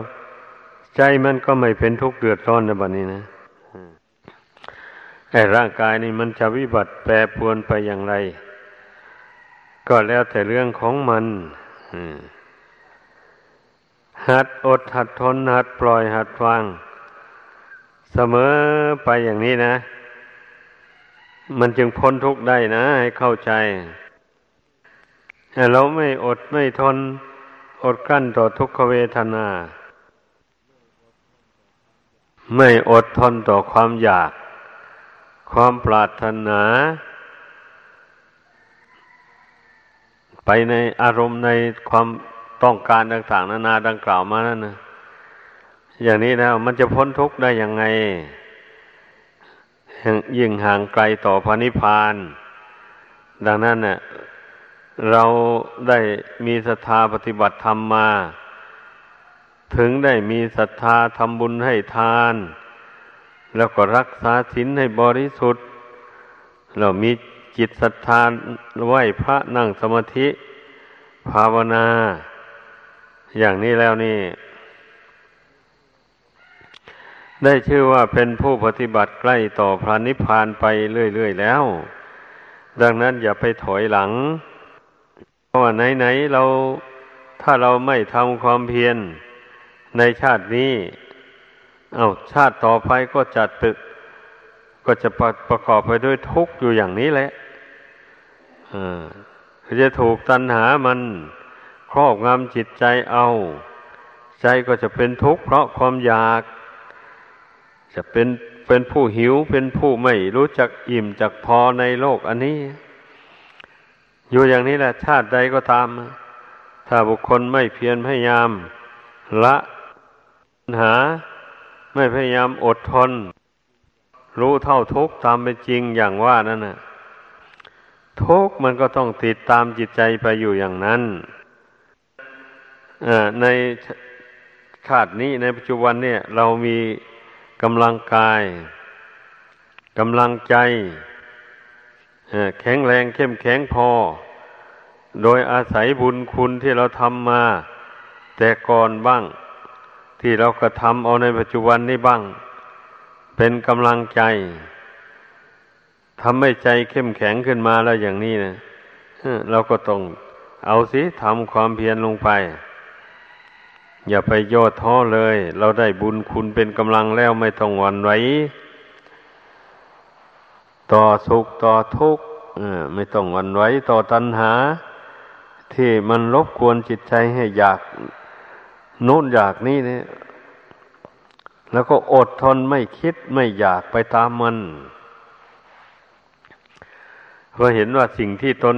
ใจมันก็ไม่เป็นทุกข์เดือดร้อนในบัดนี้นะไอ้ร่างกายนี่มันจะวิบัติแปรปรวนไปอย่างไรก็แล้วแต่เรื่องของมันหัดอดหัดทนหัดปล่อยหัดวางเสมอไปอย่างนี้นะมันจึงพ้นทุกข์ได้นะให้เข้าใจแต่เราไม่อดไม่ทนอดกลั้นต่อทุกขเวทนาไม่อดทนต่อความอยาก ความปรารถนาไปในอารมณ์ในความต้องการต่างๆนานาดังกล่าวมานั่นนะอย่างนี้แล้วมันจะพ้นทุกข์ได้ยังไงยิ่งห่างไกลต่อพระนิพพานดังนั้นเนี่ยเราได้มีศรัทธาปฏิบัติธรรมมาถึงได้มีศรัทธาทำบุญให้ทานแล้วก็รักษาศีลให้บริสุทธิ์แล้วมีจิตศรัทธาไหว้พระนั่งสมาธิภาวนาอย่างนี้แล้วนี่ได้ชื่อว่าเป็นผู้ปฏิบัติใกล้ต่อพระนิพพานไปเรื่อยๆแล้วดังนั้นอย่าไปถอยหลังเพราะว่าไหนๆเราถ้าเราไม่ทำความเพียรในชาตินี้ชาติต่อไปก็จัดตึกก็จะประกอบไปด้วยทุกข์อยู่อย่างนี้แหละจะถูกตัณหามันครอบงำจิตใจเอาใจก็จะเป็นทุกข์เพราะความอยากจะเป็นผู้หิวเป็นผู้ไม่รู้จักอิ่มจักพอในโลกอันนี้อยู่อย่างนี้แหละชาติใดก็ตามถ้าบุคคลไม่เพียรพยายามละตัณหาไม่พยายามอดทนรู้เท่าทุกข์ตามเป็นจริงอย่างว่านั่นน่ะทุกข์มันก็ต้องติดตามจิตใจไปอยู่อย่างนั้นในชาตินี้ในปัจจุบันเนี่ยเรามีกำลังกายกำลังใจแข็งแรงเข้มแข็งพอโดยอาศัยบุญคุณที่เราทำมาแต่ก่อนบ้างที่เรากระทำเอาในปัจจุบันนี้บ้างเป็นกำลังใจทำให้ใจเข้มแข็งขึ้นมาแล้วอย่างนี้นะเราก็ต้องเอาสิทำความเพียรลงไปอย่าไปย่อท้อเลยเราได้บุญคุณเป็นกำลังแล้วไม่ต้องหวั่นไหวต่อสุขต่อทุกข์ไม่ต้องหวั่นไหวต่อตัณหาที่มันรบกวนจิตใจให้อยากโน่นอยากนี่เนี่ยแล้วก็อดทนไม่คิดไม่อยากไปตามมันเพราะเห็นว่าสิ่งที่ตน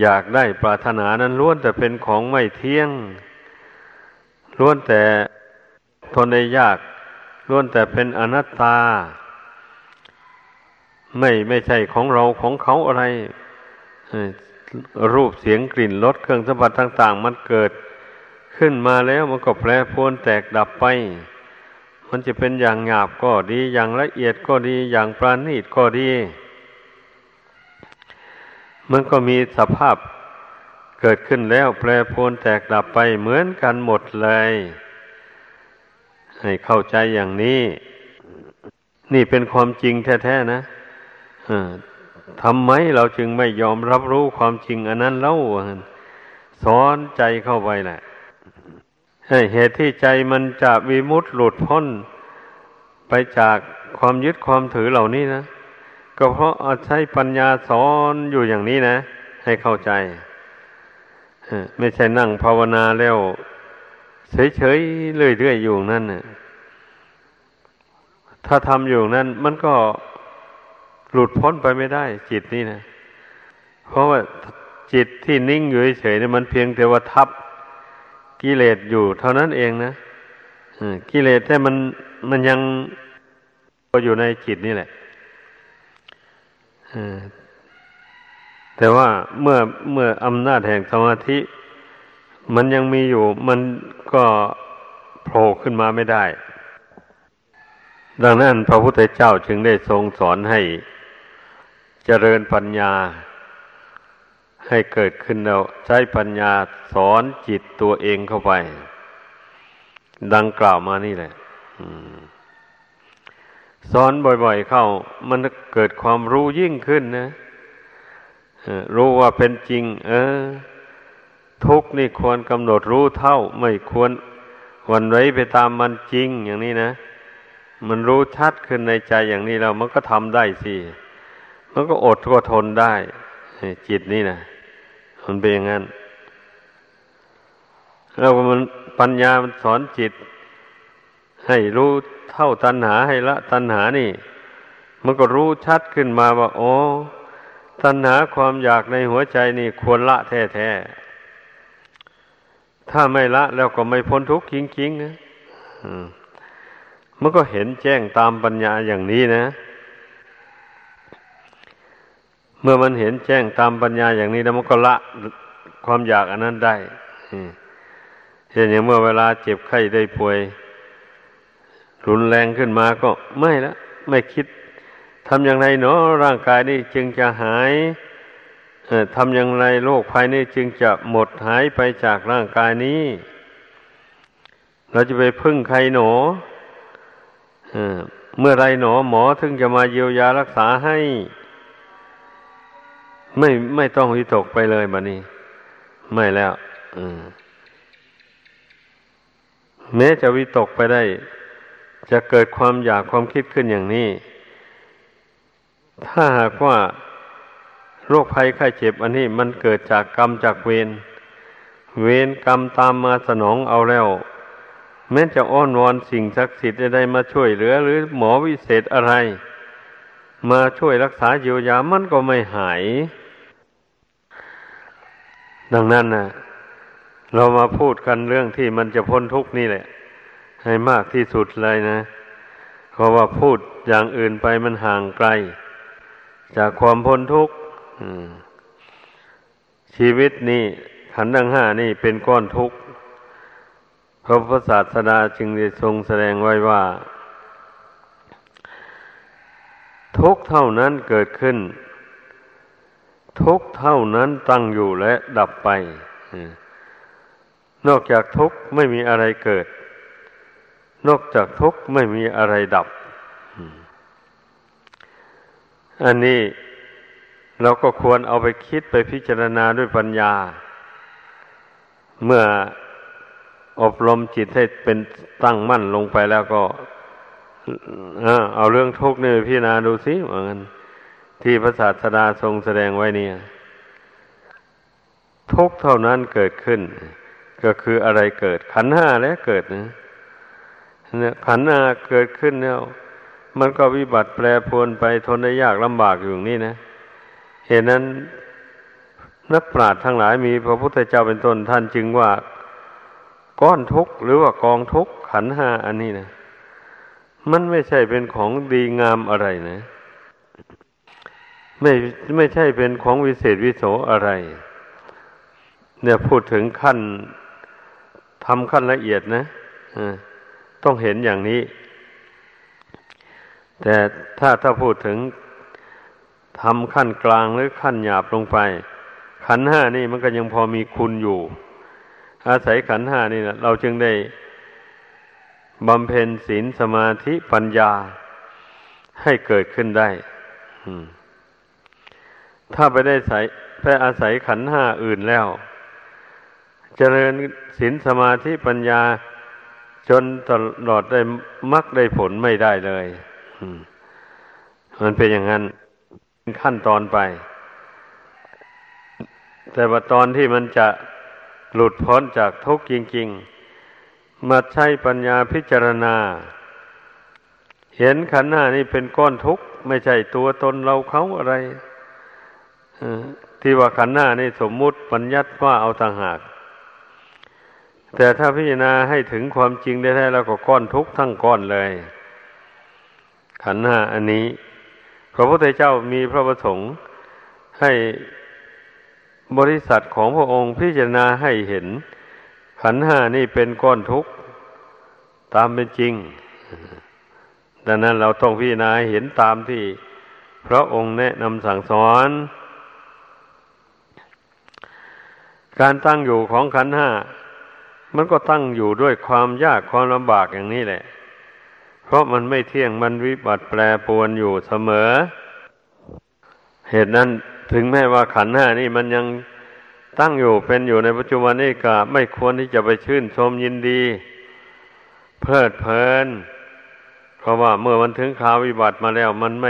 อยากได้ปรารถนานั้นล้วนแต่เป็นของไม่เที่ยงล้วนแต่ทนได้ยากล้วนแต่เป็นอนัตตาไม่ใช่ของเราของเขาอะไรรูปเสียงกลิ่นรสเครื่องสัมผัสต่างๆมันเกิดขึ้นมาแล้วมันก็แปรปรวนแตกดับไปมันจะเป็นอย่างหยาบก็ดีอย่างละเอียดก็ดีอย่างประณีตก็ดีมันก็มีสภาพเกิดขึ้นแล้วแปรปรวนแตกดับไปเหมือนกันหมดเลยให้เข้าใจอย่างนี้นี่เป็นความจริงแท้ๆนะทำไมเราจึงไม่ยอมรับรู้ความจริงอันนั้นเล่าสอนใจเข้าไปแหละเหตุที่ใจมันจะวิมุตติหลุดพ้นไปจากความยึดความถือเหล่านี้นะก็เพราะอาศัยปัญญาสอนอยู่อย่างนี้นะให้เข้าใจไม่ใช่นั่งภาวนาแล้วเฉยๆเรื่อยๆอยู่นั่นน่ะถ้าทำอยู่นั่นมันก็หลุดพ้นไปไม่ได้จิตนี่นะเพราะว่าจิตที่นิ่งอยู่เฉยๆเนี่ยมันเพียงแต่ว่าทับกิเลสอยู่เท่านั้นเองนะกิเลสแต่มันยังอยู่ในจิตนี่แหละแต่ว่าเมื่ออำนาจแห่งสมาธิมันยังมีอยู่มันก็โผล่ขึ้นมาไม่ได้ดังนั้นพระพุทธเจ้าจึงได้ทรงสอนให้เจริญปัญญาให้เกิดขึ้นแล้วใช้ปัญญาสอนจิตตัวเองเข้าไปดังกล่าวมานี่แหละสอนบ่อยๆเข้ามันเกิดความรู้ยิ่งขึ้นนะรู้ว่าเป็นจริงทุกข์นี่ควรกำหนดรู้เท่าไม่ควรหวั่นไหวไปตามมันจริงอย่างนี้นะมันรู้ชัดขึ้นในใจอย่างนี้แล้วมันก็ทำได้สิมันก็อดก็ทนได้จิตนี่นะมันเป็นอย่างนั้นแล้วมันปัญญามันสอนจิตให้รู้เท่าตัณหาให้ละตัณหานี่ มันก็รู้ชัดขึ้นมาว่าโอ้ตัณหาความอยากในหัวใจนี่ควรละแท้ๆถ้าไม่ละแล้วก็ไม่พ้นทุกข์จริงๆนะมันก็เห็นแจ้งตามปัญญาอย่างนี้นะเมื่อมันเห็นแจ้งตามปัญญาอย่างนี้แล้วมันก็ละความอยากอันนั้นได้เช่นอย่างเมื่อเวลาเจ็บไข้ได้ป่วยรุนแรงขึ้นมาก็ไม่ละไม่คิดทำอย่างไรเนาะร่างกายนี่จึงจะหายทำอย่างไรโรคภัยนี่จึงจะหมดหายไปจากร่างกายนี้เราจะไปพึ่งใครหนอเมื่อไรหนอหมอถึงจะมาเยียวยารักษาให้ไม่ต้องวิตกไปเลยบัดนี้ไม่แล้วแม้จะวิตกไปได้จะเกิดความอยากความคิดขึ้นอย่างนี้ถ้าหากว่าโรคภัยไข้เจ็บอันนี้มันเกิดจากกรรมจากเวรกรรมตามมาสนองเอาแล้วแม้จะอ้อนวอนสิ่งศักดิ์สิทธิ์ใดมาช่วยเหลือหรือหมอวิเศษอะไรมาช่วยรักษาเยียวยามันก็ไม่หายดังนั้นนะเรามาพูดกันเรื่องที่มันจะพ้นทุกข์นี่แหละให้มากที่สุดเลยนะเพราะว่าพูดอย่างอื่นไปมันห่างไกลจากความพ้นทุกข์ชีวิตนี่ขันธ์ทั้งห้านี่เป็นก้อนทุกข์พระพุทธศาสดาจึงได้ทรงแสดงไว้ว่าทุกข์เท่านั้นเกิดขึ้นทุกข์เท่านั้นตั้งอยู่และดับไปนอกจากทุกข์ไม่มีอะไรเกิดนอกจากทุกข์ไม่มีอะไรดับอันนี้เราก็ควรเอาไปคิดไปพิจารณาด้วยปัญญาเมื่ออบรมจิตให้เป็นตั้งมั่นลงไปแล้วก็เอาเรื่องทุกข์นี่พิจารณาดูสิว่างั้นที่พระศาสดาทรงแสดงไว้เนี่ยทุกข์เท่านั้นเกิดขึ้นก็คืออะไรเกิดขันธ์ห้าแล้วเกิดนะเนี่ยขันธ์ห้าเกิดขึ้นแล้วมันก็วิบัติแปรปรวนไปทนได้ยากลำบากอยู่อย่างนี้นะเหตุนั้นนักปราชญ์ทั้งหลายมีพระพุทธเจ้าเป็นต้นท่านจึงว่าก้อนทุกข์หรือว่ากองทุกข์ขันธ์ห้าอันนี้นะมันไม่ใช่เป็นของดีงามอะไรนะไม่ใช่เป็นของวิเศษวิโสอะไรเนี่ยพูดถึงขั้นทำขั้นละเอียดนะต้องเห็นอย่างนี้แต่ถ้าพูดถึงทำขั้นกลางหรือขั้นหยาบลงไปขันธ์ห้านี่มันก็ยังพอมีคุณอยู่อาศัยขันธ์ห้านี่นะเราจึงได้บำเพ็ญศีลสมาธิปัญญาให้เกิดขึ้นได้ถ้าไปอาศัยขันธ์ห้าอื่นแล้วเจริญศีลสมาธิปัญญาจนตลอดได้มรรคได้ผลไม่ได้เลยมันเป็นอย่างนั้นขั้นตอนไปแต่ว่าตอนที่มันจะหลุดพ้นจากทุกข์จริงๆมาใช้ปัญญาพิจารณาเห็นขันธ์ห้านี่เป็นก้อนทุกข์ไม่ใช่ตัวตนเราเขาอะไรที่ว่าขันธ์ห้านี่สมมุติบัญญัติว่าเอาต่างหากแต่ถ้าพิจารณาให้ถึงความจริงได้แล้วก็ก้อนทุกข์ทั้งก้อนเลยขันธ์ห้าอันนี้พระพุทธเจ้ามีพระประสงค์ให้บริษัทของพระองค์พิจารณาให้เห็นขันธ์ห้านี่เป็นก้อนทุกข์ตามเป็นจริงดังนั้นเราต้องพิจารณาเห็นตามที่พระองค์แนะนำสั่งสอนการตั้งอยู่ของขันธ์ห้ามันก็ตั้งอยู่ด้วยความยากความลำบากอย่างนี้แหละเพราะมันไม่เที่ยงมันวิบัติแปรปรวนอยู่เสมอเหตุนั้นถึงแม้ว่าขันธ์ห้านี่มันยังตั้งอยู่เป็นอยู่ในปัจจุบันนี่ก็ไม่ควรที่จะไปชื่นชมยินดีเพลิดเพลินเพราะว่าเมื่อมันถึงคราววิบัติมาแล้วมันไ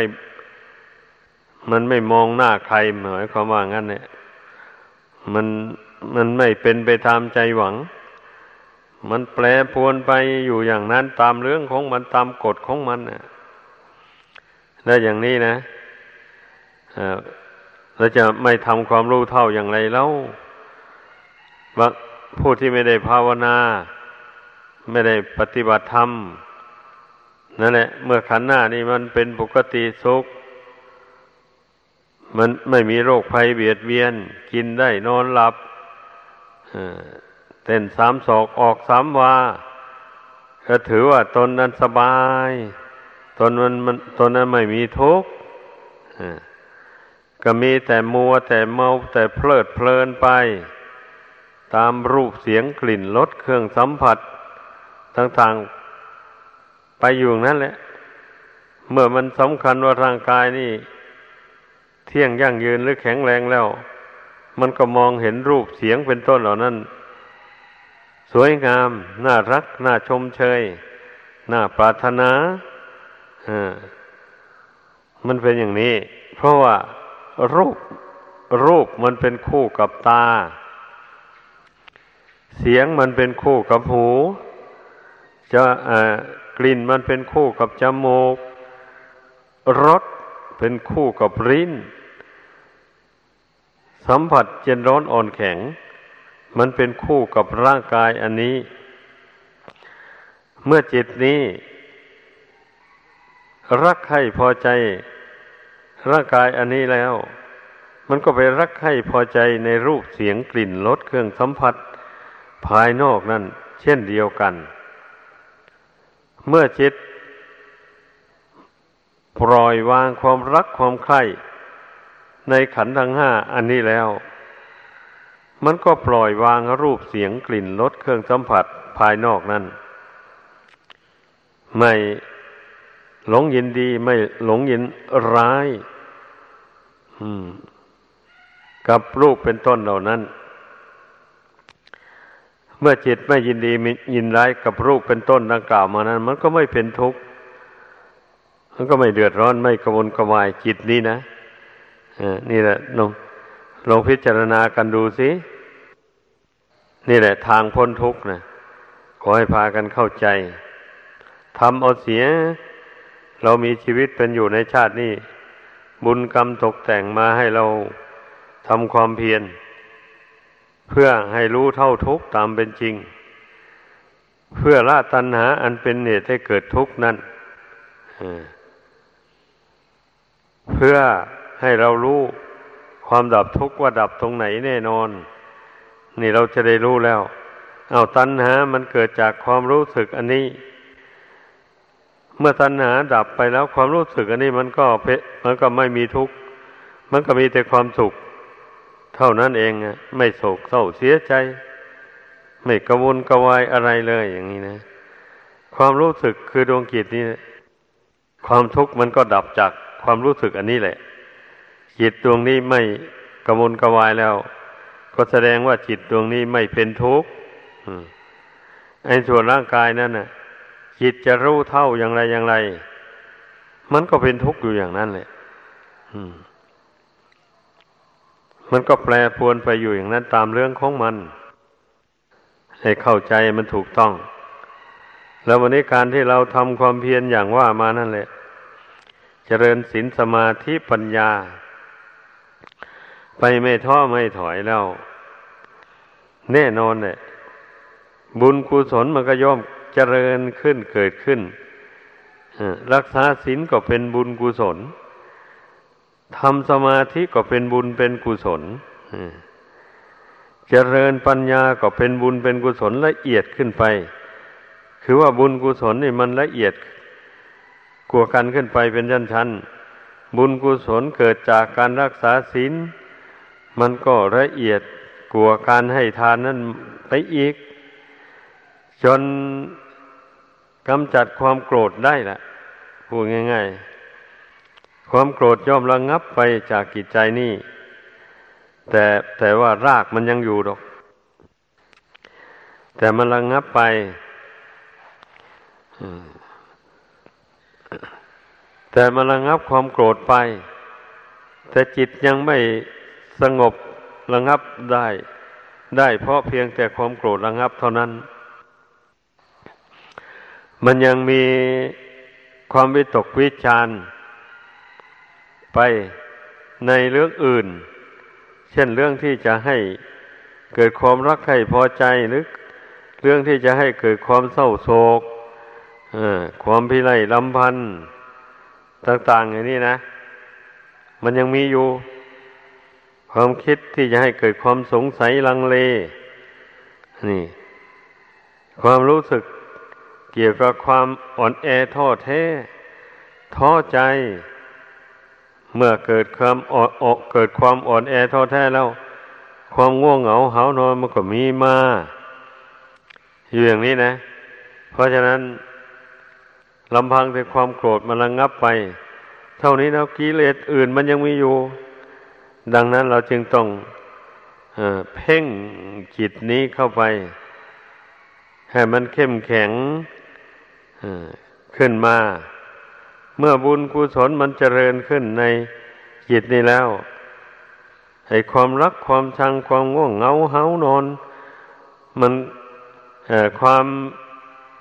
ม่มองหน้าใครหมายความว่างั้นเนี่ยมันไม่เป็นไปตามใจหวังมันแปรปรวนไปอยู่อย่างนั้นตามเรื่องของมันตามกฎของมันน่ะ แล้วอย่างนี้นะเราจะไม่ทำความรู้เท่าอย่างไรแล้วว่าผู้ที่ไม่ได้ภาวนาไม่ได้ปฏิบัติธรรมนั่นแหละเมื่อขันธ์หน้านี่มันเป็นปกติสุขมันไม่มีโรคภัยเบียดเบียนกินได้นอนหลับเต้นสามศอกออกสามวาก็ถือว่าตนนั้นสบายตนนั้นไม่มีทุกข์ก็มีแต่มัวแต่เมาแต่เพลิดเพลินไปตามรูปเสียงกลิ่นรสเครื่องสัมผัสต่างๆไปอยู่นั่นแหละเมื่อมันสำคัญว่าร่างกายนี่เที่ยงยั่งยืนหรือแข็งแรงแล้วมันก็มองเห็นรูปเสียงเป็นต้นเหล่านั้นสวยงามน่ารักน่าชมเชยน่าปรารถนามันเป็นอย่างนี้เพราะว่ารูปมันเป็นคู่กับตาเสียงมันเป็นคู่กับหูจะกลิ่นมันเป็นคู่กับจมูกรสเป็นคู่กับลิ้นสัมผัสเย็นร้อนอ่อนแข็งมันเป็นคู่กับร่างกายอันนี้เมื่อจิตนี้รักใคร่พอใจร่างกายอันนี้แล้วมันก็ไปรักใคร่พอใจในรูปเสียงกลิ่นรสเครื่องสัมผัสภายนอกนั่นเช่นเดียวกันเมื่อจิตปล่อยวางความรักความใคร่ในขันธ์ทั้งห้าอันนี้แล้วมันก็ปล่อยวางรูปเสียงกลิ่นรสเครื่องสัมผัสภายนอกนั้นไม่หลงยินดีไม่หลงยินร้ายกับรูปเป็นต้นเหล่านั้นเมื่อจิตไม่ยินดีไม่ยินร้ายกับรูปเป็นต้นดังกล่าวมานั้นมันก็ไม่เป็นทุกข์มันก็ไม่เดือดร้อนไม่กระวนกระวายจิตนี้นะนี่แหละลองพิจารณากันดูสินี่แหละทางพ้นทุกข์นะขอให้พากันเข้าใจทำเอาเสียเรามีชีวิตเป็นอยู่ในชาตินี้บุญกรรมตกแต่งมาให้เราทำความเพียรเพื่อให้รู้เท่าทุกข์ตามเป็นจริงเพื่อละตัณหาอันเป็นเหตุให้เกิดทุกข์นั้นเพื่อให้เรารู้ความดับทุกข์ว่าดับตรงไหนแน่นอนนี่เราจะได้รู้แล้วเอาตัณหามันเกิดจากความรู้สึกอันนี้เมื่อตัณหาดับไปแล้วความรู้สึกอันนี้มันก็ไม่มีทุกข์มันก็มีแต่ความสุขเท่านั้นเองไม่โศกเศร้าเสียใจไม่กังวลกระวายอะไรเลยอย่างนี้นะความรู้สึกคือดวงจิตนี้ความทุกข์มันก็ดับจากความรู้สึกอันนี้แหละจิตดวงนี้ไม่กังวลกระวายแล้วก็แสดงว่าจิตดวงนี้ไม่เป็นทุกข์ไอ้ส่วนร่างกายนั้นน่ะจิตจะรู้เท่าอย่างไรอย่างไรมันก็เป็นทุกข์อยู่อย่างนั้นแหละมันก็แปรปรวนไปอยู่อย่างนั้นตามเรื่องของมันให้เข้าใจมันถูกต้องแล้ววันนี้การที่เราทำความเพียรอย่างว่ามานั่นแหละเจริญศีลสมาธิปัญญาไปไม่ท้อไม่ถอยแล้วแน่นอนแหละบุญกุศลมันก็ย่อมเจริญขึ้นเกิดขึ้นรักษาศีลก็เป็นบุญกุศลทำสมาธิก็เป็นบุญเป็นกุศลเจริญปัญญาก็เป็นบุญเป็นกุศลละเอียดขึ้นไปคือว่าบุญกุศลนี่มันละเอียดกว่ากันขึ้นไปเป็นชั้นๆบุญกุศลเกิดจากการรักษาศีลมันก็ละเอียดกว่าการให้ทานนั่นไปอีกจนกำจัดความโกรธได้ล่ะพูดง่ายๆความโกรธย่อมระงับไปจากจิตใจนี่แต่ว่ารากมันยังอยู่ดอกแต่มันระงับไปแต่มันระงับความโกรธไปแต่จิตยังไม่สงบระงับได้เพราะเพียงแต่ความโกรธระงับเท่านั้นมันยังมีความวิตกวิจารณ์ ไปในเรื่องอื่นเช่นเรื่องที่จะให้เกิดความรักใคร่พอใจหรือเรื่องที่จะให้เกิดความเศร้าโศกความพิไรลำพันธ์ต่างๆอย่างนี้นะมันยังมีอยู่ความคิดที่จะให้เกิดความสงสัยลังเลนี่ความรู้สึกเกี่ยวกับความอ่อนแอท้อแท้ท้อใจเมื่อเกิดความอ่อนแอท้อแท้แล้วความง่วงเหงาหาวนอนมันก็มีมาอยู่อย่างนี้นะเพราะฉะนั้นลำพังแต่ความโกรธมันระงับไปเท่านี้แล้วกิเลสอื่นมันยังมีอยู่ดังนั้นเราจึงต้องเพ่งจิตนี้เข้าไปให้มันเข้มแข็งขึ้นมาเมื่อบุญกุศลมันเจริญขึ้นในจิตนี้แล้วให้ความรักความชังความง่วงเหงาหาวนอนมันความ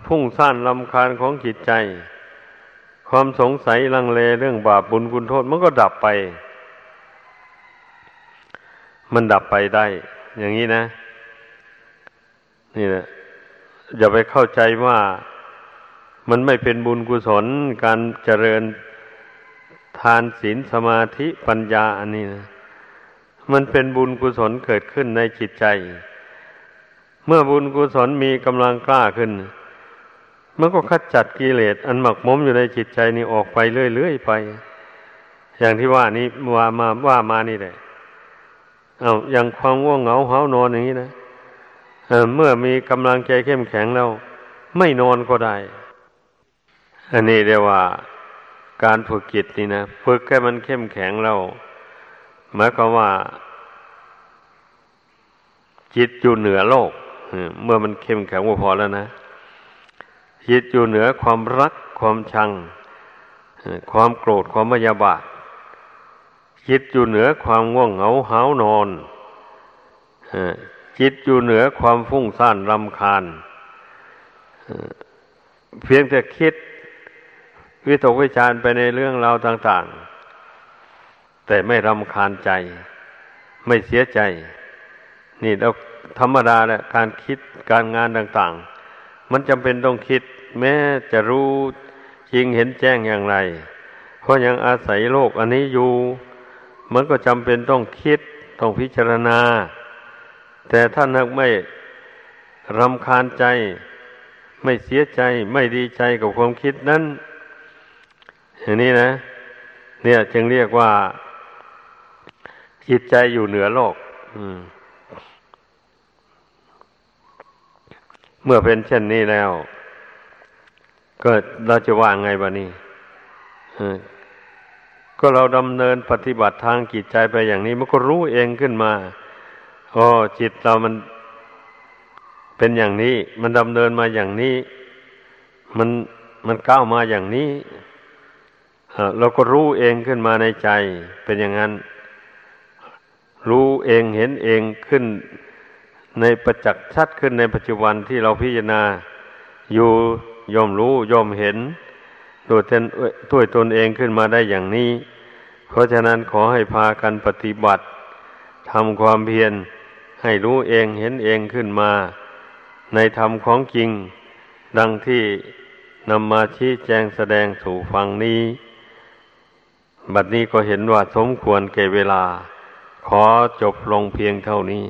พุ่งซ่านรำคาญของจิตใจความสงสัยลังเลเรื่องบาปบุญคุณโทษมันก็ดับไปมันดับไปได้อย่างนี้นะนี่แหละอย่าไปเข้าใจว่ามันไม่เป็นบุญกุศลการเจริญทานศีลสมาธิปัญญาอันนี้นะมันเป็นบุญกุศลเกิดขึ้นในจิตใจเมื่อบุญกุศลมีกำลังกล้าขึ้นมันก็ขจัดกิเลสอันหมักหมมอยู่ในจิตใจนี่ออกไปเรื่อยๆไปอย่างที่ว่านี้ว่ามานี่แหละเอาอย่างความง่วงเหงาหาวนอนอย่างนี้นะเมื่อมีกำลังใจเข้มแข็งแล้วไม่นอนก็ได้อันนี้เรียกว่าการฝึกจิตนี่นะฝึกให้มันเข้มแข็งแล้วหมายความว่าจิตอยู่เหนือโลกเมื่อมันเข้มแข็งพอแล้วนะจิตอยู่เหนือความรักความชังความโกรธความพยาบาทจิตอยู่เหนือความง่วงเหงาหาวนอนจิตอยู่เหนือความฟุ้งซ่านรำคาญเพียงแต่คิดวิตกวิจารไปในเรื่องราวต่างๆแต่ไม่รำคาญใจไม่เสียใจนี่แล้วธรรมดาแหละการคิดการงานต่างๆมันจำเป็นต้องคิดแม้จะรู้จริงเห็นแจ้งอย่างไรเพราะยังอาศัยโลกอันนี้อยู่มันก็จำเป็นต้องคิดต้องพิจารณาแต่ถ้าหากไม่รำคาญใจไม่เสียใจไม่ดีใจกับความคิดนั้นอย่างนี้นะเนี่ยจึงเรียกว่าจิตใจอยู่เหนือโลกเมื่อเป็นเช่นนี้แล้วก็เราจะว่าไงบ้านี่ก็เราดำเนินปฏิบัติทางจิตใจไปอย่างนี้มันก็รู้เองขึ้นมาอ๋อจิตเรามันเป็นอย่างนี้มันดำเนินมาอย่างนี้มันก้าวมาอย่างนี้เราก็รู้เองขึ้นมาในใจเป็นอย่างนั้นรู้เองเห็นเองขึ้นในประจักษ์ชัดขึ้นในปัจจุบันที่เราพิจารณาอยู่ย่อมรู้ย่อมเห็นด้วยตนเองขึ้นมาได้อย่างนี้เพราะฉะนั้นขอให้พากันปฏิบัติทำความเพียรให้รู้เองเห็นเองขึ้นมาในธรรมของจริงดังที่นำมาชี้แจงแสดงสู่ฟังนี้บัดนี้ก็เห็นว่าสมควรแก่เวลาขอจบลงเพียงเท่านี้